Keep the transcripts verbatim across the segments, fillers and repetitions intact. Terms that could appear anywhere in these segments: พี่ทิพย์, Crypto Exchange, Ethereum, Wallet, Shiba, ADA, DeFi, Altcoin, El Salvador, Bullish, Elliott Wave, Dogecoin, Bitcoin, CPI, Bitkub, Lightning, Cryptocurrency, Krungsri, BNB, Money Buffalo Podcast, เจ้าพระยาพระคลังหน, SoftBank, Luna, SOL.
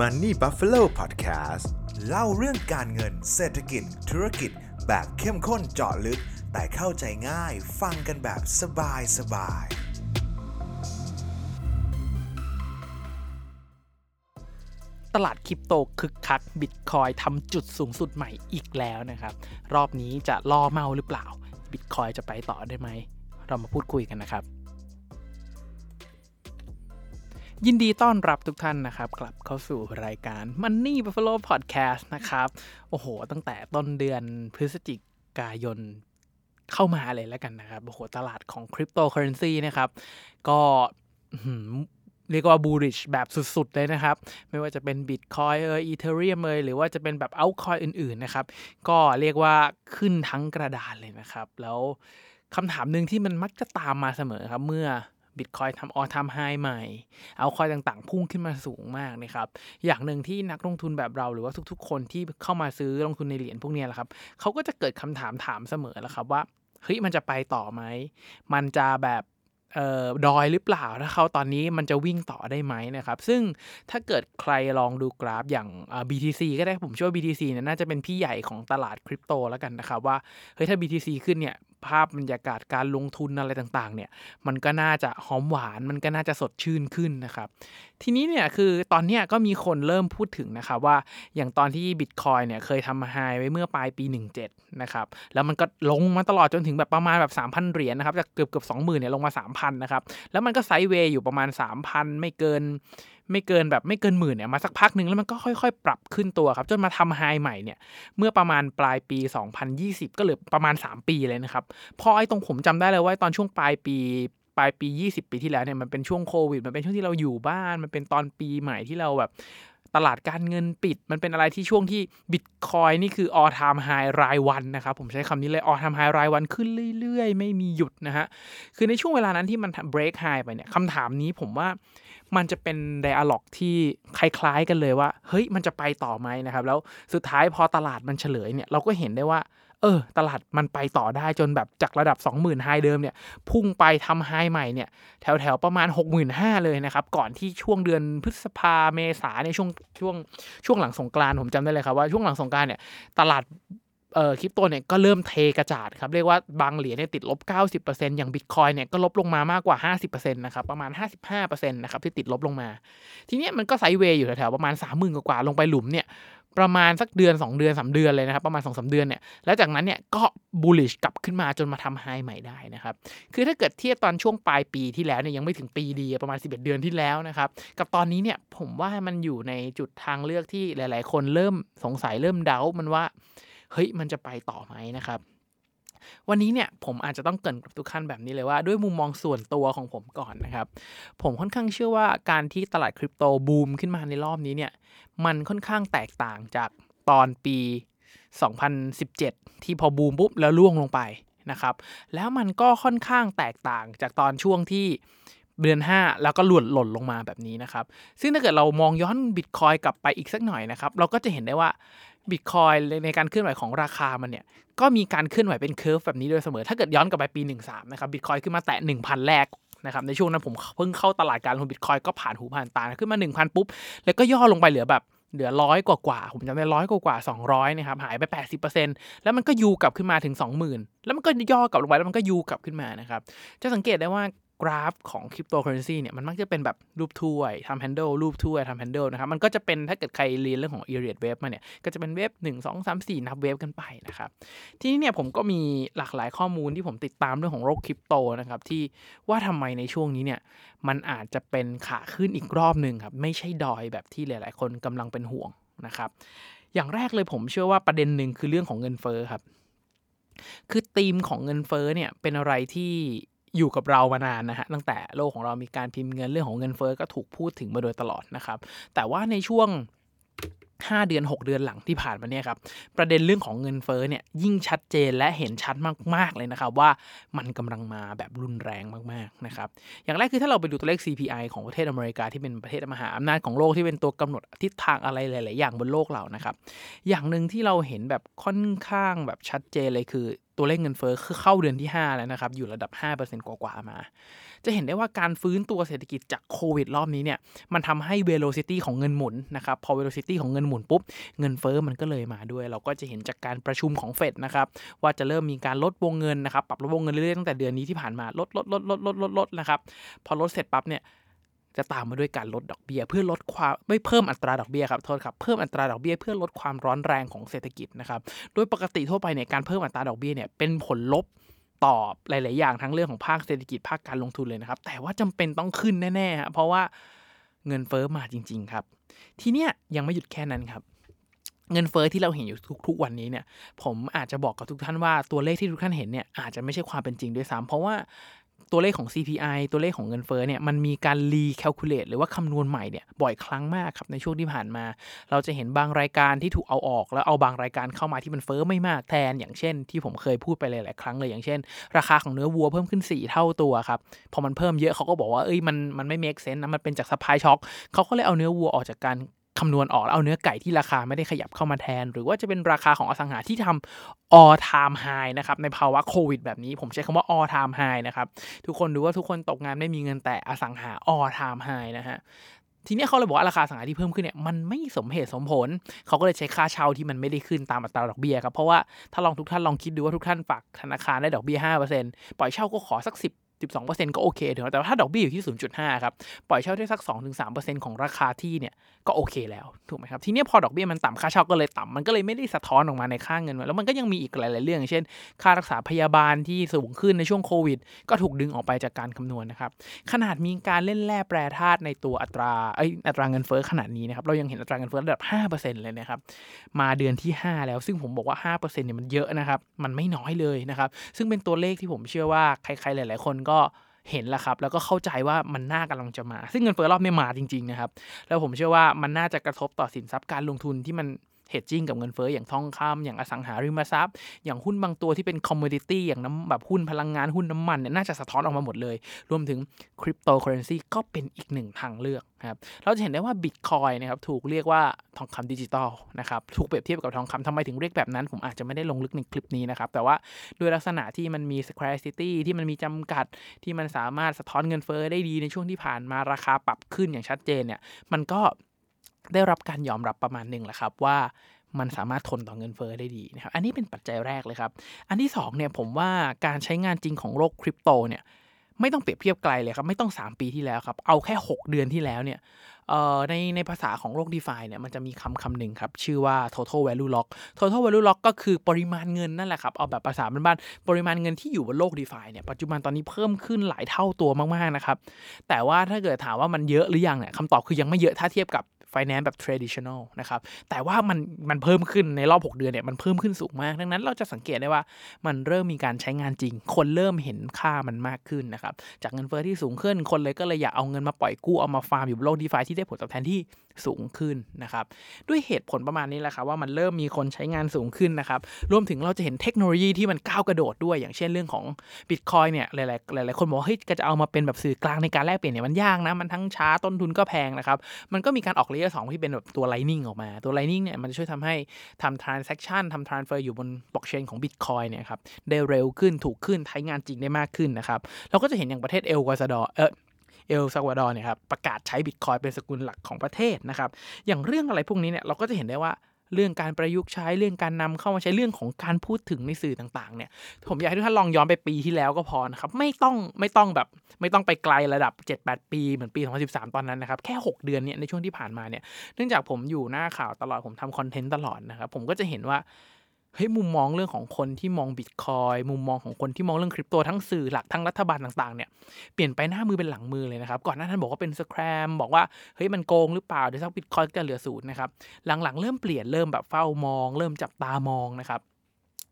Money Buffalo Podcast เล่าเรื่องการเงินเศรษฐกิจธุรกิจแบบเข้มข้นเจาะลึกแต่เข้าใจง่ายฟังกันแบบสบายสบายตลาดคริปโตคึกคัก Bitcoin ทำจุดสูงสุดใหม่อีกแล้วนะครับรอบนี้จะล่อเมาหรือเปล่า Bitcoin จะไปต่อได้ไหมเรามาพูดคุยกันนะครับยินดีต้อนรับทุกท่านนะครับกลับเข้าสู่รายการ Money Buffalo Podcast นะครับโอ้โหตั้งแต่ต้นเดือนพฤศจิกายนเข้ามาเลยแล้วกันนะครับโอ้โหตลาดของ Cryptocurrency นะครับก็เรียกว่า Bullish แบบสุดๆเลยนะครับไม่ว่าจะเป็น Bitcoin เอ่ย Ethereum เอ่ยหรือว่าจะเป็นแบบ Altcoin อื่นๆนะครับก็เรียกว่าขึ้นทั้งกระดานเลยนะครับแล้วคำถามนึงที่มันมักจะตามมาเสมอครับเมื่อBitcoin ทำ all time high ใหม่เอาคอยต่างๆพุ่งขึ้นมาสูงมากนะครับอย่างหนึ่งที่นักลงทุนแบบเราหรือว่าทุกๆคนที่เข้ามาซื้อลงทุนในเหรียญพวกนี้แหละครับเขาก็จะเกิดคำถามถามเสมอแหละครับว่าเฮ้ยมันจะไปต่อไหมมันจะแบบเอ่อดอยหรือเปล่าถ้าเขาตอนนี้มันจะวิ่งต่อได้ไหมนะครับซึ่งถ้าเกิดใครลองดูกราฟอย่าง บี ที ซี ก็ได้ผมเชื่อ บี ที ซี เนี่ยน่าจะเป็นพี่ใหญ่ของตลาดคริปโตแล้วกันนะครับว่าเฮ้ยถ้า บี ที ซี ขึ้นเนี่ยภาพบรรยากาศการลงทุนอะไรต่างๆเนี่ยมันก็น่าจะหอมหวานมันก็น่าจะสดชื่นขึ้นนะครับทีนี้เนี่ยคือตอนนี้ก็มีคนเริ่มพูดถึงนะครับว่าอย่างตอนที่ Bitcoin เนี่ยเคยทำไฮไว้เมื่อปลายปีสิบเจ็ดนะครับแล้วมันก็ลงมาตลอดจนถึงแบบประมาณแบบ สามพัน เหรียญ นะครับจากเกือบๆ สองหมื่น เนี่ยลงมา สามพัน นะครับแล้วมันก็ไซด์เวย์อยู่ประมาณ สามพัน ไม่เกินไม่เกินแบบไม่เกินหมื่นเนี่ยมาสักพักนึงแล้วมันก็ค่อยๆปรับขึ้นตัวครับจนมาทำไฮใหม่เนี่ยเมื่อประมาณปลายปีสองพันยี่สิบก็เหลือประมาณสามปีเลยนะครับพอไอ้ตรงผมจำได้เลยว่าตอนช่วงปลายปีปลายปียี่สิบปีที่แล้วเนี่ยมันเป็นช่วงโควิดมันเป็นช่วงที่เราอยู่บ้านมันเป็นตอนปีใหม่ที่เราแบบตลาดการเงินปิดมันเป็นอะไรที่ช่วงที่ Bitcoin นี่คือ all time high รายวันนะครับผมใช้คำนี้เลย all time high รายวันขึ้นเรื่อยๆไม่มีหยุดนะฮะคือในช่วงเวลานั้นที่มัน break high ไปเนี่ยคำถามนี้ผมว่ามันจะเป็น dialog ที่คล้ายๆกันเลยว่าเฮ้ยมันจะไปต่อไหมนะครับแล้วสุดท้ายพอตลาดมันเฉลยเนี่ยเราก็เห็นได้ว่าเออตลาดมันไปต่อได้จนแบบจากระดับ สองหมื่น ไฮเดิมเนี่ยพุ่งไปทำไฮใหม่เนี่ยแถวๆประมาณ หกหมื่นห้าพัน เลยนะครับก่อนที่ช่วงเดือนพฤษภาเมษาในช่วงช่วงช่วงหลังสงกรานต์ผมจำได้เลยครับว่าช่วงหลังสงกรานต์เนี่ยตลาดเอ่อคริปโตเนี่ยก็เริ่มเทกระจาดครับเรียกว่าบางเหรียญเนี่ยติดลบ เก้าสิบเปอร์เซ็นต์ อย่าง Bitcoin เนี่ยก็ลบลงมามากกว่า ห้าสิบเปอร์เซ็นต์ นะครับประมาณ ห้าสิบห้าเปอร์เซ็นต์ นะครับที่ติดลบลงมาทีเนี้ยมันก็ไซด์เวย์อยู่แถวๆประมาณ สามหมื่น กว่าๆลงไปหลุมเนี่ยประมาณสักเดือนสองเดือนสามเดือนเลยนะครับประมาณ สองถึงสาม เดือนเนี่ยแล้วจากนั้นเนี่ยก็ bullish กลับขึ้นมาจนมาทำ high ใหม่ได้นะครับคือถ้าเกิดเทียบตอนช่วงปลายปีที่แล้วเนี่ยยังไม่ถึงปีดีประมาณสิบเอ็ดเดือนที่แล้วนะครับกับตอนนี้เนี่ยผมว่ามันอยู่ในจุดทางเลือกที่หลายๆคนเริ่มสงสัยเริ่มเดามันว่าเฮ้ยมันจะไปต่อไหมนะครับวันนี้เนี่ยผมอาจจะต้องเกริ่นกับทุกท่านแบบนี้เลยว่าด้วยมุมมองส่วนตัวของผมก่อนนะครับผมค่อนข้างเชื่อว่าการที่ตลาดคริปโตบูมขึ้นมาในรอบนี้เนี่ยมันค่อนข้างแตกต่างจากตอนปีสองพันสิบเจ็ดที่พอบูมปุ๊บแล้วร่วงลงไปนะครับแล้วมันก็ค่อนข้างแตกต่างจากตอนช่วงที่เดือนห้าแล้วก็หล่นหล่นลงมาแบบนี้นะครับซึ่งถ้าเกิดเรามองย้อน Bitcoin กลับไปอีกสักหน่อยนะครับเราก็จะเห็นได้ว่า Bitcoin ในการเคลื่อนไหวของราคามันเนี่ยก็มีการเคลื่อนไหวเป็น curve แบบนี้โดยเสมอถ้าเกิดย้อนกลับไปปีสิบสามนะครับ Bitcoin ขึ้นมาแตะ หนึ่งพัน แรกนะครับในช่วงนั้นผมเพิ่งเข้าตลาดการลงทุน Bitcoin ก็ผ่านหูผ่านตาขึ้นมา หนึ่งพัน ปุ๊บแล้วก็ย่อลงไปเหลือแบบเหลือหนึ่งร้อยกว่าๆผมจำได้หนึ่งร้อยกว่าๆสองร้อยนะครับหายไป แปดสิบเปอร์เซ็นต์ แล้วมันก็ยูกลับขึ้นมาถึง สองหมื่น แล้วมันก็ย่อกลับลงไปแล้วมันก็ยูกลับขึ้นมานะครับจะสังเกตได้ว่ากราฟของ cryptocurrency เนี่ยมันมักจะเป็นแบบรูปถ้วยทำ handle รูปถ้วยทำ handle นะครับมันก็จะเป็นถ้าเกิดใครเรียนเรื่องของ Elliott Wave มาเนี่ยก็จะเป็น Wave หนึ่ง สอง สาม สี่นับ Wave กันไปนะครับทีนี้เนี่ยผมก็มีหลากหลายข้อมูลที่ผมติดตามเรื่องของโลกคริปโตนะครับที่ว่าทำไมในช่วงนี้เนี่ยมันอาจจะเป็นขาขึ้นอีกรอบนึงครับไม่ใช่ดอยแบบที่หลายๆคนกำลังเป็นห่วงนะครับอย่างแรกเลยผมเชื่อว่าประเด็นนึงคือเรื่องของเงินเฟ้อครับคือธีมของเงินเฟ้อเนี่ยเป็นอะไรที่อยู่กับเรามานานนะฮะตั้งแต่โลกของเรามีการพิมพ์เงินเรื่องของเงินเฟ้อก็ถูกพูดถึงมาโดยตลอดนะครับแต่ว่าในช่วงห้าเดือนหกเดือนหลังที่ผ่านมาเนี่ยครับประเด็นเรื่องของเงินเฟ้อเนี่ยยิ่งชัดเจนและเห็นชัดมากๆเลยนะครับว่ามันกำลังมาแบบรุนแรงมากๆนะครับอย่างแรกคือถ้าเราไปดูตัวเลข ซี พี ไอ ของประเทศอเมริกาที่เป็นประเทศมหาอำนาจของโลกที่เป็นตัวกำหนดทิศทางอะไรหลายๆอย่างบนโลกเรานะครับอย่างนึงที่เราเห็นแบบค่อนข้างแบบชัดเจนเลยคือตัวเลขเงินเฟ้อคือเข้าเดือนที่ห้าแล้วนะครับอยู่ระดับ ห้าเปอร์เซ็นต์ กว่าๆมา จะเห็นได้ว่าการฟื้นตัวเศรษฐกิจจากโควิดรอบนี้เนี่ยมันทำให้ velocity ของเงินหมุนนะครับพอ velocity ของเงินหมุนปุ๊บเงินเฟ้อมันก็เลยมาด้วยเราก็จะเห็นจากการประชุมของเฟดนะครับว่าจะเริ่มมีการลดวงเงินนะครับปรับลดวงเงินเรื่อยๆตั้งแต่เดือนนี้ที่ผ่านมาลดลดลดลดลดลดลดนะครับพอลดเสร็จปั๊บเนี่ยจะตามมาด้วยการลดดอกเบี้ยเพื่อลดความไม่เพิ่มอัตราดอกเบี้ยครับโทษครับเพิ่มอัตราดอกเบี้ยเพื่อลดความร้อนแรงของเศรษฐกิจนะครับโดยปกติทั่วไปเนี่ยการเพิ่มอัตราดอกเบี้ยเนี่ยเป็นผลลบต่อหลายๆอย่างทั้งเรื่องของภาคเศรษฐกิจภาคการลงทุนเลยนะครับแต่ว่าจำเป็นต้องขึ้นแน่ๆฮะเพราะว่าเงินเฟ้อมาจริงๆครับทีเนี้ยยังไม่หยุดแค่นั้นครับเงินเฟ้อที่เราเห็นอยู่ทุกๆวันนี้เนี่ยผมอาจจะบอกกับทุกท่านว่าตัวเลขที่ทุกท่านเห็นเนี่ยอาจจะไม่ใช่ความเป็นจริงด้วยซ้ำเพราะว่าตัวเลขของ ซี พี ไอ ตัวเลขของเงินเฟ้อเนี่ยมันมีการรีแคลคูลเลตหรือว่าคำนวณใหม่เนี่ยบ่อยครั้งมากครับในช่วงที่ผ่านมาเราจะเห็นบางรายการที่ถูกเอาออกแล้วเอาบางรายการเข้ามาที่มันเฟ้อไม่มากแทนอย่างเช่นที่ผมเคยพูดไปหลายๆครั้งเลยอย่างเช่นราคาของเนื้อวัวเพิ่มขึ้นสี่เท่าตัวครับพอมันเพิ่มเยอะเขาก็บอกว่าเอ้ยมันมันไม่เมคเซนส์นะมันเป็นจากซัพพลายช็อคเขาก็เลยเอาเนื้อวัวออกจากการคำนวณออกแล้วเอาเนื้อไก่ที่ราคาไม่ได้ขยับเข้ามาแทนหรือว่าจะเป็นราคาของอสังหาที่ทำ all time high นะครับในภาวะโควิดแบบนี้ผมใช้คำว่า all time high นะครับทุกคนดูว่าทุกคนตกงานไม่มีเงินแต่อสังหา all time high นะฮะทีนี้เขาเลยบอกว่าราคาอสังหาที่เพิ่มขึ้นเนี่ยมันไม่สมเหตุสมผลเขาก็เลยใช้ค่าเช่าที่มันไม่ได้ขึ้นตามอัตราดอกเบี้ยครับเพราะว่าถ้าลองทุกท่านลองคิดดูว่าทุกท่านฝากธนาคารได้ดอกเบี้ย ห้าเปอร์เซ็นต์ ปล่อยเช่าก็ขอสักสิบสิบสองเปอร์เซ็นต์ ก็โอเคถึงแต่ว่าถ้าดอกเบี้ยอยู่ที่ ศูนย์จุดห้า ครับปล่อยเช่าได้สัก สองถึงสามเปอร์เซ็นต์ ของราคาที่เนี่ยก็โอเคแล้วถูกไหมครับทีนี้พอดอกเบี้ยมันต่ำค่าเช่าก็เลยต่ำมันก็เลยไม่ได้สะท้อนออกมาในค่าเงินแล้วมันก็ยังมีอีกหลายๆเรื่องเช่นค่ารักษาพยาบาลที่สูงขึ้นในช่วงโควิดก็ถูกดึงออกไปจากการคำนวณ นะครับขนาดมีการเล่นแร่แปรธาตุในตัวอัตราไอ้อัตราเงินเฟ้อขนาดนี้นะครับเรายังเห็นอัตราเงินเฟ้อระดับ ห้าเปอร์เซ็นต์ เลยนะครับมาเดือนที่ห้าแล้วซึ่งผมบอกว่า ห้าเปอร์เซ็นต์ เนี่ยมันเยอะนะครับมันไม่น้อยเลยนะครับซึ่งเป็นตัวเลขที่ผมเชื่อว่าใครๆหลายๆคนก็เห็นแล้วครับแล้วก็เข้าใจว่ามันน่ากำลังจะมาซึ่งเงินเฟ้อรอบนี้มาจริงๆนะครับแล้วผมเชื่อว่ามันน่าจะกระทบต่อสินทรัพย์การลงทุนที่มันเฮดจิ้งกับเงินเฟ้ออย่างทองคำอย่างอสังหาริมทรัพย์อย่างหุ้นบางตัวที่เป็นคอมโมดิตี้อย่างน้ำแบบหุ้นพลังงานหุ้นน้ำมันเนี่ยน่าจะสะท้อนออกมาหมดเลยรวมถึงคริปโตเคอเรนซีก็เป็นอีกหนึ่งทางเลือกครับเราจะเห็นได้ว่า Bitcoin นะครับถูกเรียกว่าทองคำดิจิตอลนะครับถูกเปรียบเทียบกับทองคำทำไมถึงเรียกแบบนั้นผมอาจจะไม่ได้ลงลึกในคลิปนี้นะครับแต่ว่าด้วยลักษณะที่มันมี scarcity ที่มันมีจำกัดที่มันสามารถสะท้อนเงินเฟ้อได้ดีในช่วงที่ผ่านมาราคาปรับขึ้นอย่างชัดเจนเนี่ยมันก็ได้รับการยอมรับประมาณหนึ่งแหละครับว่ามันสามารถทนต่อเงินเฟ้อได้ดีนะครับอันนี้เป็นปัจจัยแรกเลยครับอันที่สองเนี่ยผมว่าการใช้งานจริงของโลกคริปโตเนี่ยไม่ต้องเปรียบเทียบไกลเลยครับไม่ต้องสามปีที่แล้วครับเอาแค่หกเดือนที่แล้วเนี่ยเอ่อในในภาษาของโลก DeFi เนี่ยมันจะมีคำคำหนึ่งครับชื่อว่า total value lock total value lock ก็คือปริมาณเงินนั่นแหละครับเอาแบบภาษาบ้านๆปริมาณเงินที่อยู่บนโลก DeFi เนี่ยปัจจุบันตอนนี้เพิ่มขึ้นหลายเท่าตัวมากๆนะครับแต่ว่าถ้าเกิดถามว่ามันเยอะหรือยังเนี่ยคำตอบคือยังไม่เยอะถ้าเทียบกับfinance แบบ traditional นะครับแต่ว่ามันมันเพิ่มขึ้นในรอบหกเดือนเนี่ยมันเพิ่มขึ้นสูงมากดังนั้นเราจะสังเกตได้ว่ามันเริ่มมีการใช้งานจริงคนเริ่มเห็นค่ามันมากขึ้นนะครับจากเงินเฟ้อที่สูงขึ้นคนเลยก็เลยอยากเอาเงินมาปล่อยกู้เอามาฟาร์มอยู่บนโลก DeFi ที่ได้ผลตอบแทนที่สูงขึ้นนะครับด้วยเหตุผลประมาณนี้แหละครับว่ามันเริ่มมีคนใช้งานสูงขึ้นนะครับรวมถึงเราจะเห็นเทคโนโลยีที่มันก้าวกระโดดด้วยอย่างเช่นเรื่องของ Bitcoin เนี่ยหลายๆหลายๆคนบอกว่าเฮ้ยจะเอามาเป็นแบบสื่อกลางในการแลกเปลี่ยนเนี่ยมันยากนะมันทั้งช้าต้นทุนก็แพงนะครับมันก็มีการออกเลเยอร์สองที่เป็นแบบตัว Lightning ออกมาตัว Lightning เนี่ยมันจะช่วยทำให้ทำ transaction ทำ transfer อยู่บน blockchain ของ Bitcoin เนี่ยครับได้เร็วขึ้นถูกขึ้นใช้งานจริงได้มากขึ้นนะครับเราก็จะเห็นอย่างประเทศเอลซัลวาดอร์เออเอลซัลวาดอร์เนี่ยครับประกาศใช้ Bitcoin เป็นสกุลหลักของประเทศนะครับอย่างเรื่องอะไรพวกนี้เนี่ยเราก็จะเห็นได้ว่าเรื่องการประยุกต์ใช้เรื่องการนำเข้ามาใช้เรื่องของการพูดถึงในสื่อต่างๆเนี่ยผมอยากให้ทุกท่านลองย้อนไปปีที่แล้วก็พอนะครับไม่ต้องไม่ต้องแบบไม่ต้องไปไกลระดับ เจ็ดแปด ปีเหมือนปีสองพันสิบสามตอนนั้นนะครับแค่หกเดือนเนี่ยในช่วงที่ผ่านมาเนี่ยเนื่องจากผมอยู่หน้าข่าวตลอดผมทำคอนเทนต์ตลอดนะครับผมก็จะเห็นว่าเฮ้ยมุมมองเรื่องของคนที่มอง Bitcoin มุมมองของคนที่มองเรื่องคริปโตทั้งสื่อหลักทั้งรัฐบาลต่างๆเนี่ยเปลี่ยนไปหน้ามือเป็นหลังมือเลยนะครับก่อนหน้าท่านบอกว่าเป็นสแครมบอกว่าเฮ้ยมันโกงหรือเปล่าเดี๋ยวสัก Bitcoin จะเหลือศูนย์นะครับหลังๆเริ่มเปลี่ยนเริ่มแบบเฝ้ามองเริ่มจับตามองนะครั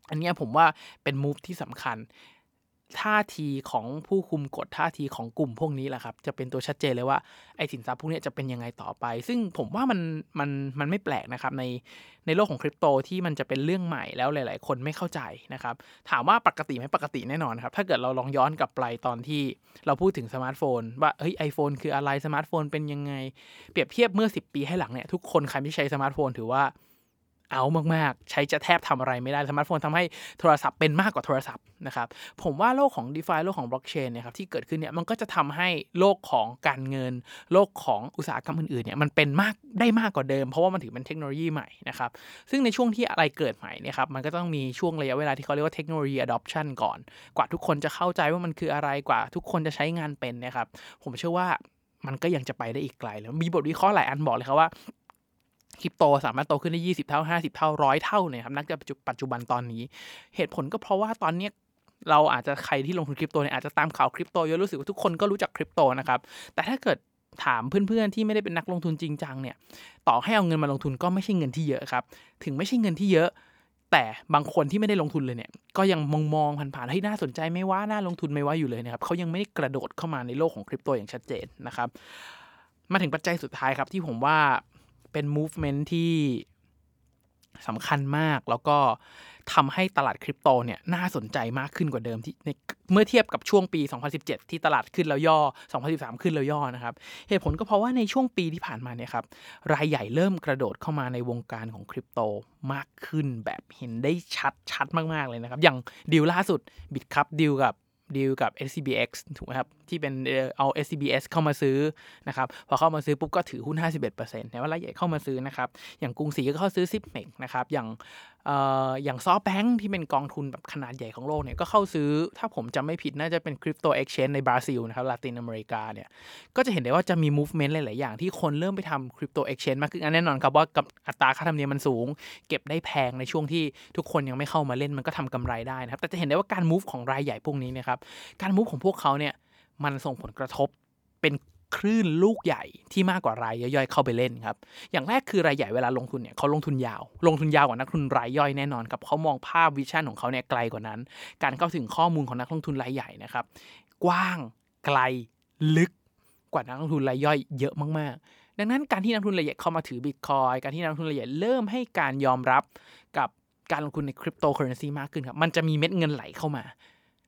บอันนี้ผมว่าเป็นมูฟที่สำคัญท่าทีของผู้คุมกฎท่าทีของกลุ่มพวกนี้แหละครับจะเป็นตัวชัดเจนเลยว่าไอ้สินทรัพย์พวกนี้จะเป็นยังไงต่อไปซึ่งผมว่ามันมันมันไม่แปลกนะครับในในโลกของคริปโตที่มันจะเป็นเรื่องใหม่แล้วหลายๆคนไม่เข้าใจนะครับถามว่าปกติไหมปกติแน่นอนครับถ้าเกิดเราลองย้อนกลับไปตอนที่เราพูดถึงสมาร์ทโฟนว่าเฮ้ย iPhone คืออะไรสมาร์ทโฟนเป็นยังไงเปรียบเทียบเมื่อสิบปีให้หลังเนี่ยทุกคนใครไม่ใช้สมาร์ทโฟนถือว่า เอามากๆใช้จะแทบทำอะไรไม่ได้สมาร์ทโฟนทำให้โทรศัพท์เป็นมากกว่าโทรศัพท์นะครับผมว่าโลกของ DeFi โลกของ Blockchain เนี่ยครับที่เกิดขึ้นเนี่ยมันก็จะทำให้โลกของการเงินโลกของอุตสาหกรรมอื่นๆเนี่ยมันเป็นมากได้มากกว่าเดิมเพราะว่ามันถือเป็นเทคโนโลยีใหม่นะครับซึ่งในช่วงที่อะไรเกิดใหม่เนี่ยครับมันก็ต้องมีช่วงระยะเวลาที่เขาเรียกว่าเทคโนโลยี adoption ก่อนกว่าทุกคนจะเข้าใจว่ามันคืออะไรกว่าทุกคนจะใช้งานเป็นนะครับผมเชื่อว่ามันก็ยังจะไปได้อีกไกลแล้วมีบทวิเคราะห์หลายอันบอกเลยครับว่าคริปโตสามารถโตขึ้นได้ยี่สิบเท่าห้าสิบเท่าหนึ่งร้อยเท่าเนี่ยครับนักปัจจุบันตอนนี้เหตุผลก็เพราะว่าตอนนี้เราอาจจะใครที่ลงทุนคริปโตเนี่ยอาจจะตามข่าวคริปโตเยอะรู้สึกว่าทุกคนก็รู้จักคริปโตนะครับแต่ถ้าเกิดถามเพื่อนๆที่ไม่ได้เป็นนักลงทุนจริงจังเนี่ยต่อให้เอาเงินมาลงทุนก็ไม่ใช่เงินที่เยอะครับถึงไม่ใช่เงินที่เยอะแต่บางคนที่ไม่ได้ลงทุนเลยเนี่ยก็ยังมองๆผ่านๆให้น่าสนใจไม่ว่าน่าลงทุนไม่ว่าอยู่เลยนะครับเขายังไม่ได้กระโดดเข้ามาในโลกของคริปโตอย่างชัดเจนนะครับมาถึงปัจจัยสุดท้ายครับที่ผมว่าเป็น movement ที่สำคัญมากแล้วก็ทำให้ตลาดคริปโตเนี่ยน่าสนใจมากขึ้นกว่าเดิมที่เมื่อเทียบกับช่วงปีสองพันสิบเจ็ดที่ตลาดขึ้นแล้วย่อสองพันสิบสามขึ้นแล้วย่อนะครับเหตุผลก็เพราะว่าในช่วงปีที่ผ่านมาเนี่ยครับรายใหญ่เริ่มกระโดดเข้ามาในวงการของคริปโตมากขึ้นแบบเห็นได้ชัดชัดมากๆเลยนะครับอย่างดีลล่าสุด Bitkub ดีลกับดีลกับ เอส ซี บี เอ็กซ์ ถูกไหมครับที่เป็นเอา เอส ซี บี เอ็กซ์ เข้ามาซื้อนะครับพอเข้ามาซื้อปุ๊บก็ถือหุ้น ห้าสิบเอ็ดเปอร์เซ็นต์ แต่ว่ารายใหญ่เข้ามาซื้อนะครับอย่างกรุงศรีก็เข้าซื้อซิปเมกนะครับอย่างเอ่ออย่างซอฟแบงค์ที่เป็นกองทุนแบบขนาดใหญ่ของโลกเนี่ยก็เข้าซื้อถ้าผมจำไม่ผิดน่าจะเป็น Crypto Exchange ในบราซิลนะครับลาตินอเมริกาเนี่ยก็จะเห็นได้ว่าจะมี movement หลายๆอย่างที่คนเริ่มไปทำ Crypto Exchange มากขึ้นแน่นอนครับว่าอัตราค่าธรรมเนียมมันสูงเก็บได้แพงในช่วงที่ทุกคนยังไม่เข้ามาเล่นมันก็ทำกำไรได้นะครับแต่จะเห็นได้ว่าการ move ของรายใหญ่พวกนี้นะครับการ move ของพวกเขาเนี่ยมันส่งผลกระทบเป็นคลื่นลูกใหญ่ที่มากกว่ารายย่อยๆเข้าไปเล่นครับอย่างแรกคือรายใหญ่เวลาลงทุนเนี่ยเขาลงทุนยาวลงทุนยาวกว่านักลงทุนรายย่อยแน่นอนครับเขามองภาพวิชั่นของเขาเนี่ยไกลกว่านั้นการเข้าถึงข้อมูลของนักลงทุนรายใหญ่นะครับกว้างไกลลึกกว่านักลงทุนรายย่อยเยอะมากๆดังนั้นการที่นักลงทุนรายใหญ่เข้ามาถือ Bitcoin การที่นักลงทุนรายใหญ่เริ่มให้การยอมรับกับการลงทุนในคริปโตเคอเรนซีมากขึ้นครับมันจะมีเม็ดเงินไหลเข้ามา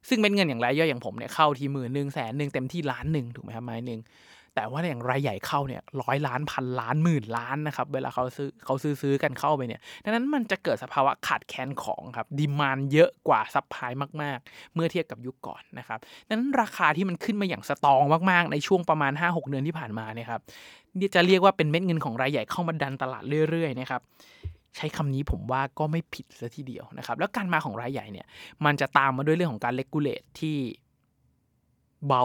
ซึ่งเป็นเงินอย่างรายย่อยอย่างผมเนี่ยเข้าทีหมื่นหนึ่งแสนหนึ่งเต็มที่ล้านหนึ่งถูกไหมครับไม้หนึ่งแต่ว่าอย่างรายใหญ่เข้าเนี่ยร้อยล้านพันล้านหมื่นล้านนะครับเวลาเขาซื้อเขาซื้อซื้อกันเข้าไปเนี่ยดังนั้นมันจะเกิดสภาวะขาดแคลนของครับดีมานด์เยอะกว่าซัพพลายมากๆเมื่อเทียบกับยุคก่อนนะครับดังนั้นราคาที่มันขึ้นมาอย่างสตองมากๆในช่วงประมาณ ห้าหก เดือนที่ผ่านมาเนี่ยครับจะเรียกว่าเป็นเม็ดเงินของรายใหญ่เข้ามาดันตลาดเรื่อยๆนะครับใช้คำนี้ผมว่าก็ไม่ผิดซะทีเดียวนะครับแล้วการมาของรายใหญ่เนี่ยมันจะตามมาด้วยเรื่องของการเลกูเลตที่เบา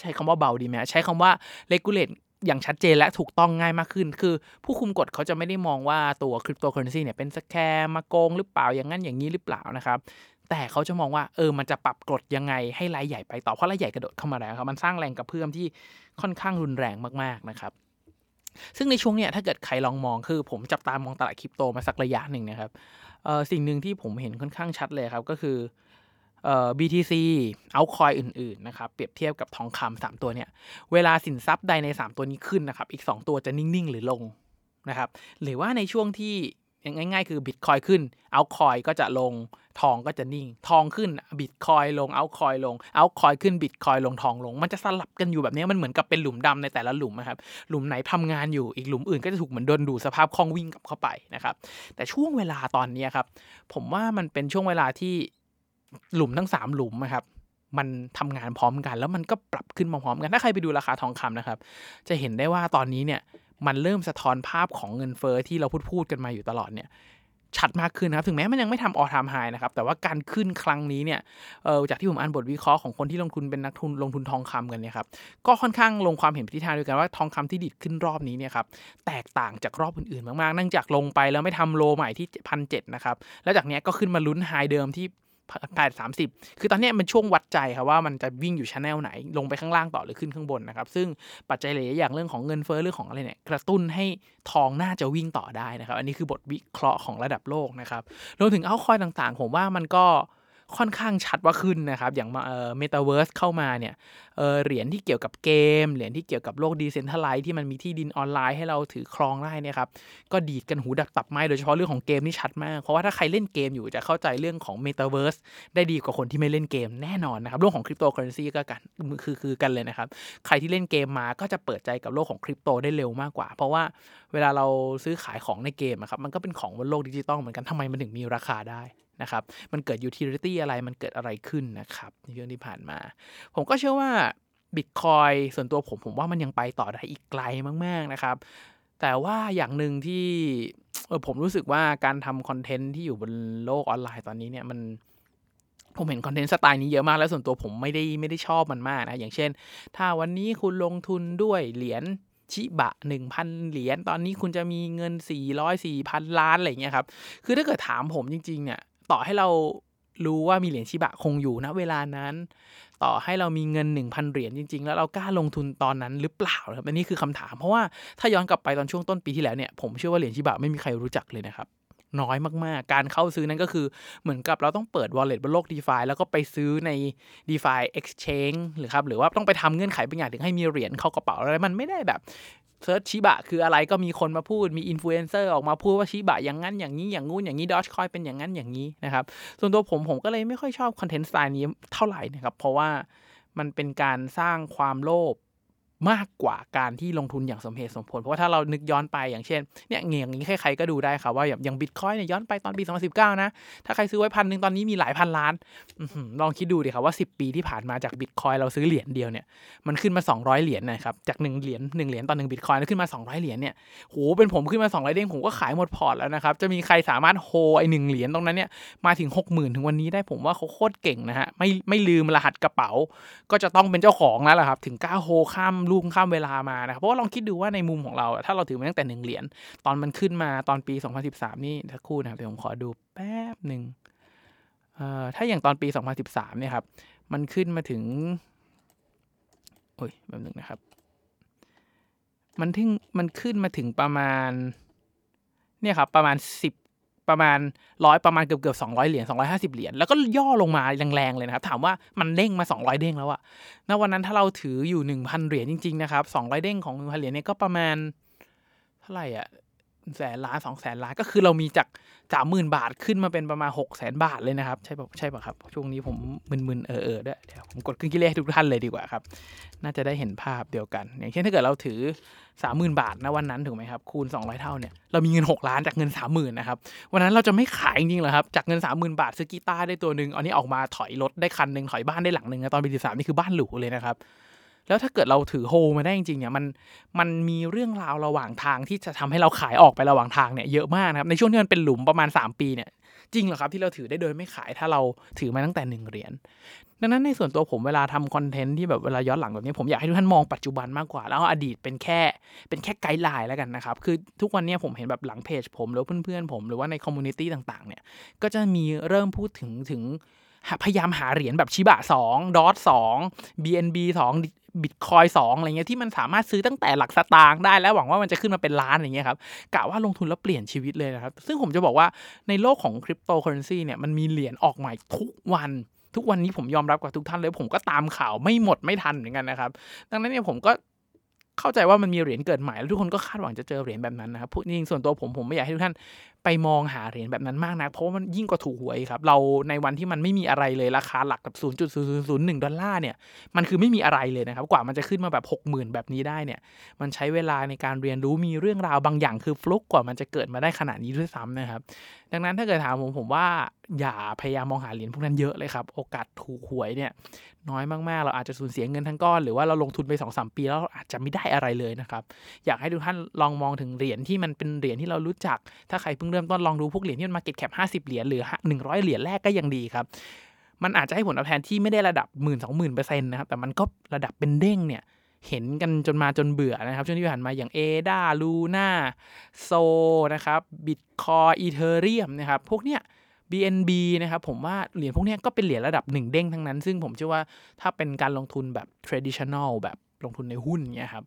ใช้คำว่าเบาดีไหมใช้คำว่าเลกูเลตอย่างชัดเจนและถูกต้องง่ายมากขึ้นคือผู้คุมกฎเขาจะไม่ได้มองว่าตัวคริปโตเคอเรนซีเนี่ยเป็นสแคมมาโกงหรือเปล่าอย่างนั้นอย่างนี้หรือเปล่านะครับแต่เขาจะมองว่าเออมันจะปรับกฎยังไงให้รายใหญ่ไปต่อเพราะรายใหญ่กระโดดเข้ามาแล้วครับมันสร้างแรงกระเพื่อมที่ค่อนข้างรุนแรงมากๆนะครับซึ่งในช่วงเนี้ยถ้าเกิดใครลองมองคือผมจับตามองตลาดคริปโตมาสักระยะหนึ่งนะครับเอ่อสิ่งหนึ่งที่ผมเห็นค่อนข้างชัดเลยครับก็คือเอ่อ บี ที ซี Altcoin อื่นๆนะครับเปรียบเทียบกับทองคำสามตัวเนี่ยเวลาสินทรัพย์ใดในสามตัวนี้ขึ้นนะครับอีกสองตัวจะนิ่งๆหรือลงนะครับหรือว่าในช่วงที่ง่ายๆคือ Bitcoin ขึ้น Altcoin ก็จะลงทองก็จะนิ่งทองขึ้น Bitcoin ลง Altcoin ลง Altcoin ขึ้น Bitcoin ลงทองลงมันจะสลับกันอยู่แบบนี้มันเหมือนกับเป็นหลุมดำในแต่ละหลุมนะครับหลุมไหนทำงานอยู่อีกหลุมอื่นก็จะถูกเหมือนโดนดูดสภาพคล่องวิ่งกลับเข้าไปนะครับแต่ช่วงเวลาตอนนี้ครับผมว่ามันเป็นช่วงเวลาที่หลุมทั้งสามหลุมนะครับมันทำงานพร้อมกันแล้วมันก็ปรับขึ้นพร้อมๆกันถ้าใครไปดูราคาทองคำนะครับจะเห็นได้ว่าตอนนี้เนี่ยมันเริ่มสะท้อนภาพของเงินเฟ้อที่เราพูดพูดกันมาอยู่ตลอดเนี่ยชัดมากขึ้นนะครับถึงแม้มันยังไม่ทำ all time high นะครับแต่ว่าการขึ้นครั้งนี้เนี่ยเอ่อจากที่ผมอ่านบทวิเคราะห์ของคนที่ลงทุนเป็นนักทุนลงทุนทองคำกันเนี่ยครับก็ค่อนข้างลงความเห็นทิศทางเดียวกันว่าทองคำที่ดิดขึ้นรอบนี้เนี่ยครับแตกต่างจากรอบอื่นๆมากๆเนื่องจากลงไปแล้วไม่ทำโลใหม่ที่ หนึ่งพันเจ็ดร้อย นะครับแล้วจากเนี้ยก็ขึ้นมาลุ้น high เดิมที่แปดร้อยสามสิบคือตอนนี้มันช่วงวัดใจครับว่ามันจะวิ่งอยู่ channel ไหนลงไปข้างล่างต่อหรือขึ้นข้างบนนะครับซึ่งปัจจัยหลายอย่างเรื่องของเงินเฟ้อเรื่องของอะไรเนี่ยกระตุ้นให้ทองน่าจะวิ่งต่อได้นะครับอันนี้คือบทวิเคราะห์ของระดับโลกนะครับรวมถึงเอาคอยต่างๆผมว่ามันก็ ค่อนข้างชัดว่าขึ้นนะครับอย่างเอ่อเมตาเวิร์สเข้ามาเนี่ยเอ่อเหรียญที่เกี่ยวกับเกมเหรียญที่เกี่ยวกับโลกดีเซนทรัลไลซ์ที่มันมีที่ดินออนไลน์ให้เราถือครองได้เนี่ยครับก็ดีดกันหูดับตับไม้โดยเฉพาะเรื่องของเกมนี่ชัดมากเพราะว่าถ้าใครเล่นเกมอยู่จะเข้าใจเรื่องของเมตาเวิร์สได้ดีกว่าคนที่ไม่เล่นเกมแน่นอนนะครับโลกของคริปโตเคอเรนซีก็กันคือคือกันเลยนะครับใครที่เล่นเกมมาก็จะเปิดใจกับโลกของคริปโตได้เร็วมากกว่าเพราะว่าเวลาเราซื้อขายของในเกมอะครับมันก็เป็นของบนโลกดิจิตอลเหมือนกันทำไมมันถึงมีราคาได้นะครับมันเกิด utility อะไรมันเกิดอะไรขึ้นนะครับในเรื่องที่ผ่านมาผมก็เชื่อว่า Bitcoin ส่วนตัวผมผมว่ามันยังไปต่อได้อีกไกลมากๆนะครับแต่ว่าอย่างนึงที่เออผมรู้สึกว่าการทำคอนเทนต์ที่อยู่บนโลกออนไลน์ตอนนี้เนี่ยมันผมเห็นคอนเทนต์สไตล์นี้เยอะมากแล้วส่วนตัวผมไม่ได้ไม่ได้ชอบมันมากนะอย่างเช่นถ้าวันนี้คุณลงทุนด้วยเหรียญชิบะ หนึ่งพัน เหรียญตอนนี้คุณจะมีเงินสี่ร้อย สี่พัน ล้านอะไรอย่างเงี้ยครับคือถ้าเกิดถามผมจริงๆเนี่ยต่อให้เรารู้ว่ามีเหรียญชิบะคงอยู่ณเวลานั้นต่อให้เรามีเงิน หนึ่งพัน เหรียญจริงๆแล้วเรากล้าลงทุนตอนนั้นหรือเปล่าครับอันนี้คือคำถามเพราะว่าถ้าย้อนกลับไปตอนช่วงต้นปีที่แล้วเนี่ยผมเชื่อว่าเหรียญชิบะไม่มีใครรู้จักเลยนะครับน้อยมากๆการเข้าซื้อนั้นก็คือเหมือนกับเราต้องเปิด Wallet บนโลก DeFi แล้วก็ไปซื้อใน DeFi Exchange หรือครับหรือว่าต้องไปทำเงื่อนไขบางอย่างถึงให้มีเหรียญเข้ากระเป๋าอะไรมันไม่ได้แบบเซิร์ชชิบะคืออะไรก็มีคนมาพูดมีอินฟลูเอนเซอร์ออกมาพูดว่าชิบะอย่างนั้นอย่างนี้อย่างงู้นอย่างนี้ Dogecoin เป็นอย่างนั้นอย่างนี้นะครับส่วนตัวผมผมก็เลยไม่ค่อยชอบคอนเทนต์สไตล์นี้เท่าไหร่นะครับเพราะว่ามันเป็นการสร้างความโลภมากกว่าการที่ลงทุนอย่างสมเหตุสมผลเพราะว่าถ้าเรานึกย้อนไปอย่างเช่นเนี่ยเงี้ยอย่างนี้ใครๆก็ดูได้ครับว่าอย่าง Bitcoin เนี่ยย้อนไปตอนปีสองพันสิบเก้านะถ้าใครซื้อไว้ หนึ่งพัน นึงตอนนี้มีหลายพันล้านลองคิดดูดิครับว่าสิบปีที่ผ่านมาจาก Bitcoin เราซื้อเหรียญเดียวเนี่ยมันขึ้นมาสองร้อยเหรียญนะครับจากหนึ่งเหรียญหนึ่งเหรียญต่อหนึ่ง Bitcoin แล้วขึ้นมาสองร้อยเหรียญเนี่ยโหเป็นผมขึ้นมาสองร้อยเด้งผมก็ขายหมดพอร์ตแล้วนะครับจะมีใครสามารถโฮไอ้หนึ่งเหรียญตรงนั้นเนี่ยมาถึง หกหมื่น ถึงวันนี้ได้ผมว่าเขาโคตรเก่งนะฮะไม่ไม่ลืมรหัสกระเป๋าก็จะต้องเป็นเจ้าของแล้วล่ะครับถึงกล้าโฮข้ามลุงข้ามเวลามานะครับเพราะว่าลองคิดดูว่าในมุมของเราถ้าเราถือมาตั้งแต่หนึ่งเหรียญตอนมันขึ้นมาตอนปีสองพันสิบสามนี่สักครู่นะครับเดี๋ยวผมขอดูแป๊บนึงเอ่อถ้าอย่างตอนปีสองพันสิบสามเนี่ยครับมันขึ้นมาถึงโอ้ยแป๊บนึงนะครับมันถึงมันขึ้นมาถึงประมาณเนี่ยครับประมาณสิบประมาณหนึ่งร้อยประมาณเกือบๆสองร้อยเหรียญสองร้อยห้าสิบเหรียญแล้วก็ย่อลงมาแรงๆเลยนะครับถามว่ามันเด้งมาสองร้อยเด้งแล้วอะณวันนั้นถ้าเราถืออยู่ หนึ่งพัน เหรียญจริงๆนะครับสองร้อยเด้งของ หนึ่งพัน เหรียญเนี่ยก็ประมาณเท่าไหร่อ่ะแสนล้าน สองแสน ล้านก็คือเรามีจาก สามหมื่น บาทขึ้นมาเป็นประมาณ หกแสน บาทเลยนะครับใช่ป่ะใช่ป่ะครับช่วงนี้ผมมึนๆเออๆด้วยเดี๋ยวผมกดขึ้นกิเลสทุกท่านเลยดีกว่าครับน่าจะได้เห็นภาพเดียวกันอย่างเช่นถ้าเกิดเราถือ สามหมื่น บาทณวันนั้นถูกมั้ยครับคูณสองร้อยเท่าเนี่ยเรามีเงินหกล้านจากเงิน สามหมื่น นะครับวันนั้นเราจะไม่ขายจริงๆเหรอครับจากเงิน สามหมื่น บาทซื้อกีตาร์ได้ตัวนึงอันนี้ออกมาถอยรถได้คันนึงถอยบ้านได้หลังนึงนะตอนปีสิบสามนี่คือบ้านหรูเลยนะครับแล้วถ้าเกิดเราถือโฮมาได้จริงๆเนี่ยมันมันมีเรื่องราวระหว่างทางที่จะทำให้เราขายออกไประหว่างทางเนี่ยเยอะมากนะครับในช่วงที่มันเป็นหลุมประมาณสามปีเนี่ยจริงเหรอครับที่เราถือได้โดยไม่ขายถ้าเราถือมาตั้งแต่หนึ่งเหรียญดังนั้นในส่วนตัวผมเวลาทำคอนเทนต์ที่แบบเวลาย้อนหลังแบบนี้ผมอยากให้ทุกท่านมองปัจจุบันมากกว่าแล้วอดีตเป็นแค่เป็นแค่ไกด์ไลน์แล้วกันนะครับคือทุกวันนี้ผมเห็นแบบหลังเพจผมหรือเพื่อนๆผมหรือว่าในคอมมูนิตี้ต่างๆเนี่ยก็จะมีเริ่มพูดถึงถึงพยายามหาเหรียญแบบชิบะสอง ดอท สอง บี เอ็น บี สองBitcoin สองอะไรเงี้ยที่มันสามารถซื้อตั้งแต่หลักสตางค์ได้แล้วหวังว่ามันจะขึ้นมาเป็นล้านอย่างเงี้ยครับกะว่าลงทุนแล้วเปลี่ยนชีวิตเลยนะครับซึ่งผมจะบอกว่าในโลกของคริปโตเคอเรนซีเนี่ยมันมีเหรียญออกใหม่ทุกวันทุกวันนี้ผมยอมรับกับทุกท่านเลยผมก็ตามข่าวไม่หมดไม่ทันเหมือนกันนะครับดังนั้นเนี่ยผมก็เข้าใจว่ามันมีเหรียญเกิดใหม่แล้วทุกคนก็คาดหวังจะเจอเหรียญแบบนั้นนะครับพูดจริงส่วนตัวผมผมไม่อยากให้ทุกท่านไปมองหาเหรียญแบบนั้นมากนะเพราะว่ามันยิ่งกว่าถูกหวยครับเราในวันที่มันไม่มีอะไรเลยราคาหลักแบบ ศูนย์จุดศูนย์ศูนย์หนึ่ง ดอลลาร์เนี่ยมันคือไม่มีอะไรเลยนะครับกว่ามันจะขึ้นมาแบบ หกหมื่น แบบนี้ได้เนี่ยมันใช้เวลาในการเรียนรู้มีเรื่องราวบางอย่างคือฟลุกกว่ามันจะเกิดมาได้ขนาดนี้ด้วยซ้ำนะครับดังนั้นถ้าเกิดถามผมผมว่าอย่าพยายามมองหาเหรียญพวกนั้นเยอะเลยครับโอกาสถูกหวยเนี่ยน้อยมากๆเราอาจจะสูญเสียเงินทั้งก้อนหรือว่าเราลงทุนไป สองถึงสาม ปีแล้วอาจจะไม่ได้อะไรเลยนะครับอยากให้ทุกท่านลองมองถึงเหรียญที่มันเป็นเหรียญที่เรารู้จักถ้าใครเพิ่งเริ่มต้นลองดูพวกเหรียญที่มัน market cap ห้าสิบเหรียญหรือหนึ่งร้อยเหรียญแรกก็ยังดีครับมันอาจจะให้ผลตอบแทนที่ไม่ได้ระดับ หนึ่งหมื่น สองหมื่นเปอร์เซ็นต์ นะครับแต่มันก็ระดับเป็นเด้งเนี่ยเห็นกันจนมาจนเบื่อนะครับช่วงที่ผ่านมาอย่าง เอ ดี เอ Luna เอส โอ แอล นะครับ Bitcoin Ethereum นะครับพวกเนี้ยบี เอ็น บี นะครับผมว่าเหรียญพวกนี้ก็เป็นเหรียญระดับหนึ่งเด้งทั้งนั้นซึ่งผมเชื่อว่าถ้าเป็นการลงทุนแบบ traditional แบบลงทุนในหุ้นเงี้ยครั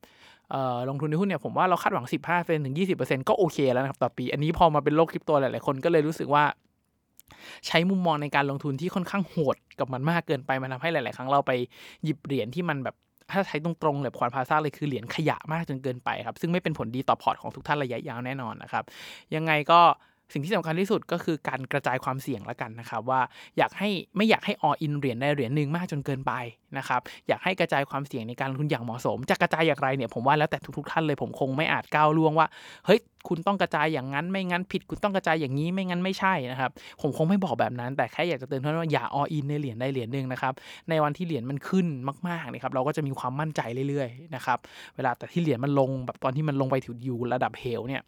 บเอ่อลงทุนในหุ้นเนี่ยผมว่าเราคาดหวัง สิบห้าเปอร์เซ็นต์ ถึง ยี่สิบเปอร์เซ็นต์ ก็โอเคแล้วนะครับต่อปีอันนี้พอมาเป็นโลกคริปโตหลายๆคนก็เลยรู้สึกว่า ใช้มุมมองในการลงทุนที่ค่อนข้างโหดกับมันมากเกินไปมันทำให้หลายๆครั้งเราไปหยิบเหรียญที่มันแบบถ้าใช้ตรงๆแบบควอนพาซ่าเลยคือเหรียญขยะมากจนเกินไปครับซึ่งไม่เป็นผลดีต่อพอร์ตของทุกท่านระยะยาวแน่นอนนะครับยังไงก็สิ่งที่สำคัญที่สุดก็คือการกระจายความเสี่ยงละกันนะครับว่าอยากให้ไม่อยากให้ all in เหรียญได้เหรียญนึงมากจนเกินไปนะครับอยากให้กระจายความเสี่ยงในการลงทุนอย่างเหมาะสมจะกระจายอย่างไรเนี่ยผมว่าแล้วแต่ทุกๆท่านเลยผมคงไม่อาจก้าวล่วงว่าเฮ้ยคุณต้องกระจายอย่างนั้นไม่งั้นผิดคุณต้องกระจายอย่างนี้ไม่งั้นไม่ใช่นะครับผมคงไม่บอกแบบนั้นแต่แค่อยากจะเตือนท่านว่าอย่า all in ในเหรียญได้เหรียญนึงนะครับในวันที่เหรียญมันขึ้นมากๆนะครับเราก็จะมีความมั่นใจเรื่อยๆนะครับเวลาแต่ที่เหรียญมันลงแบบตอนที่มันลงไปถึงอยู่ระดับ Hell เนี่ย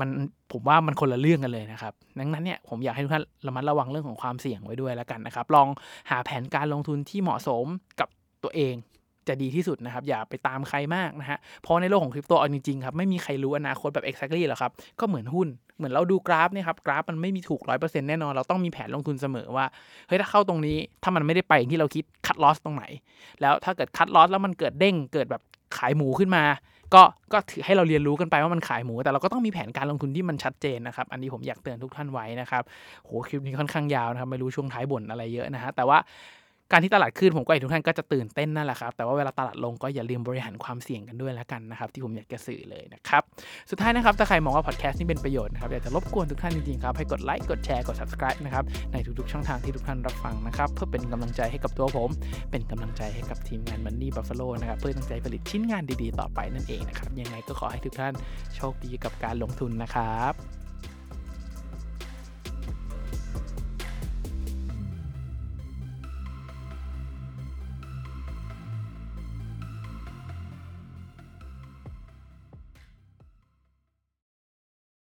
มันผมว่ามันคนละเรื่องกันเลยนะครับดังนั้นเนี่ยผมอยากให้ทุกท่านระมัดระวังเรื่องของความเสี่ยงไว้ด้วยแล้วกันนะครับลองหาแผนการลงทุนที่เหมาะสมกับตัวเองจะดีที่สุดนะครับอย่าไปตามใครมากนะฮะเพราะในโลกของคริปโตเอาจริงๆครับไม่มีใครรู้อนาคตแบบ exactly หรอกครับก็เหมือนหุ้นเหมือนเราดูกราฟเนี่ยครับกราฟมันไม่มีถูก ร้อยเปอร์เซ็นต์ แน่นอนเราต้องมีแผนลงทุนเสมอว่าเฮ้ยถ้าเข้าตรงนี้ถ้ามันไม่ได้ไปอย่างที่เราคิดคัทลอสตรงไหนแล้วถ้าเกิดคัทลอสแล้วมันเกิดเด้งเกิดแบบขายหมูขึ้นมาก็ก็ถือให้เราเรียนรู้กันไปว่ามันขายหมูแต่เราก็ต้องมีแผนการลงทุนที่มันชัดเจนนะครับอันนี้ผมอยากเตือนทุกท่านไว้นะครับโหคลิปนี้ค่อนข้างยาวนะครับไม่รู้ช่วงท้ายบ่นอะไรเยอะนะฮะแต่ว่าการที่ตลาดขึ้นผมก็เห็นทุกท่านก็จะตื่นเต้นนั่นแหละครับแต่ว่าเวลาตลาดลงก็อย่าลืมบริหารความเสี่ยงกันด้วยแล้วกันนะครับที่ผมอยากจะสื่อเลยนะครับสุดท้ายนะครับถ้าใครมองว่าพอดแคสต์นี้เป็นประโยชน์นะครับอยากจะรบกวนทุกท่านจริงๆครับให้กดไลค์กดแชร์กด Subscribe นะครับในทุกๆช่องทางที่ทุกท่านรับฟังนะครับเพื่อเป็นกำลังใจให้กับตัวผมเป็นกำลังใจให้กับทีมงาน Money Buffalo นะครับเพื่อตั้งใจผลิตชิ้นงานดีๆต่อไปนั่นเองนะครับยังไงก็ขอให้ทุกท่านโชคดีกับการลงทุนนะครับ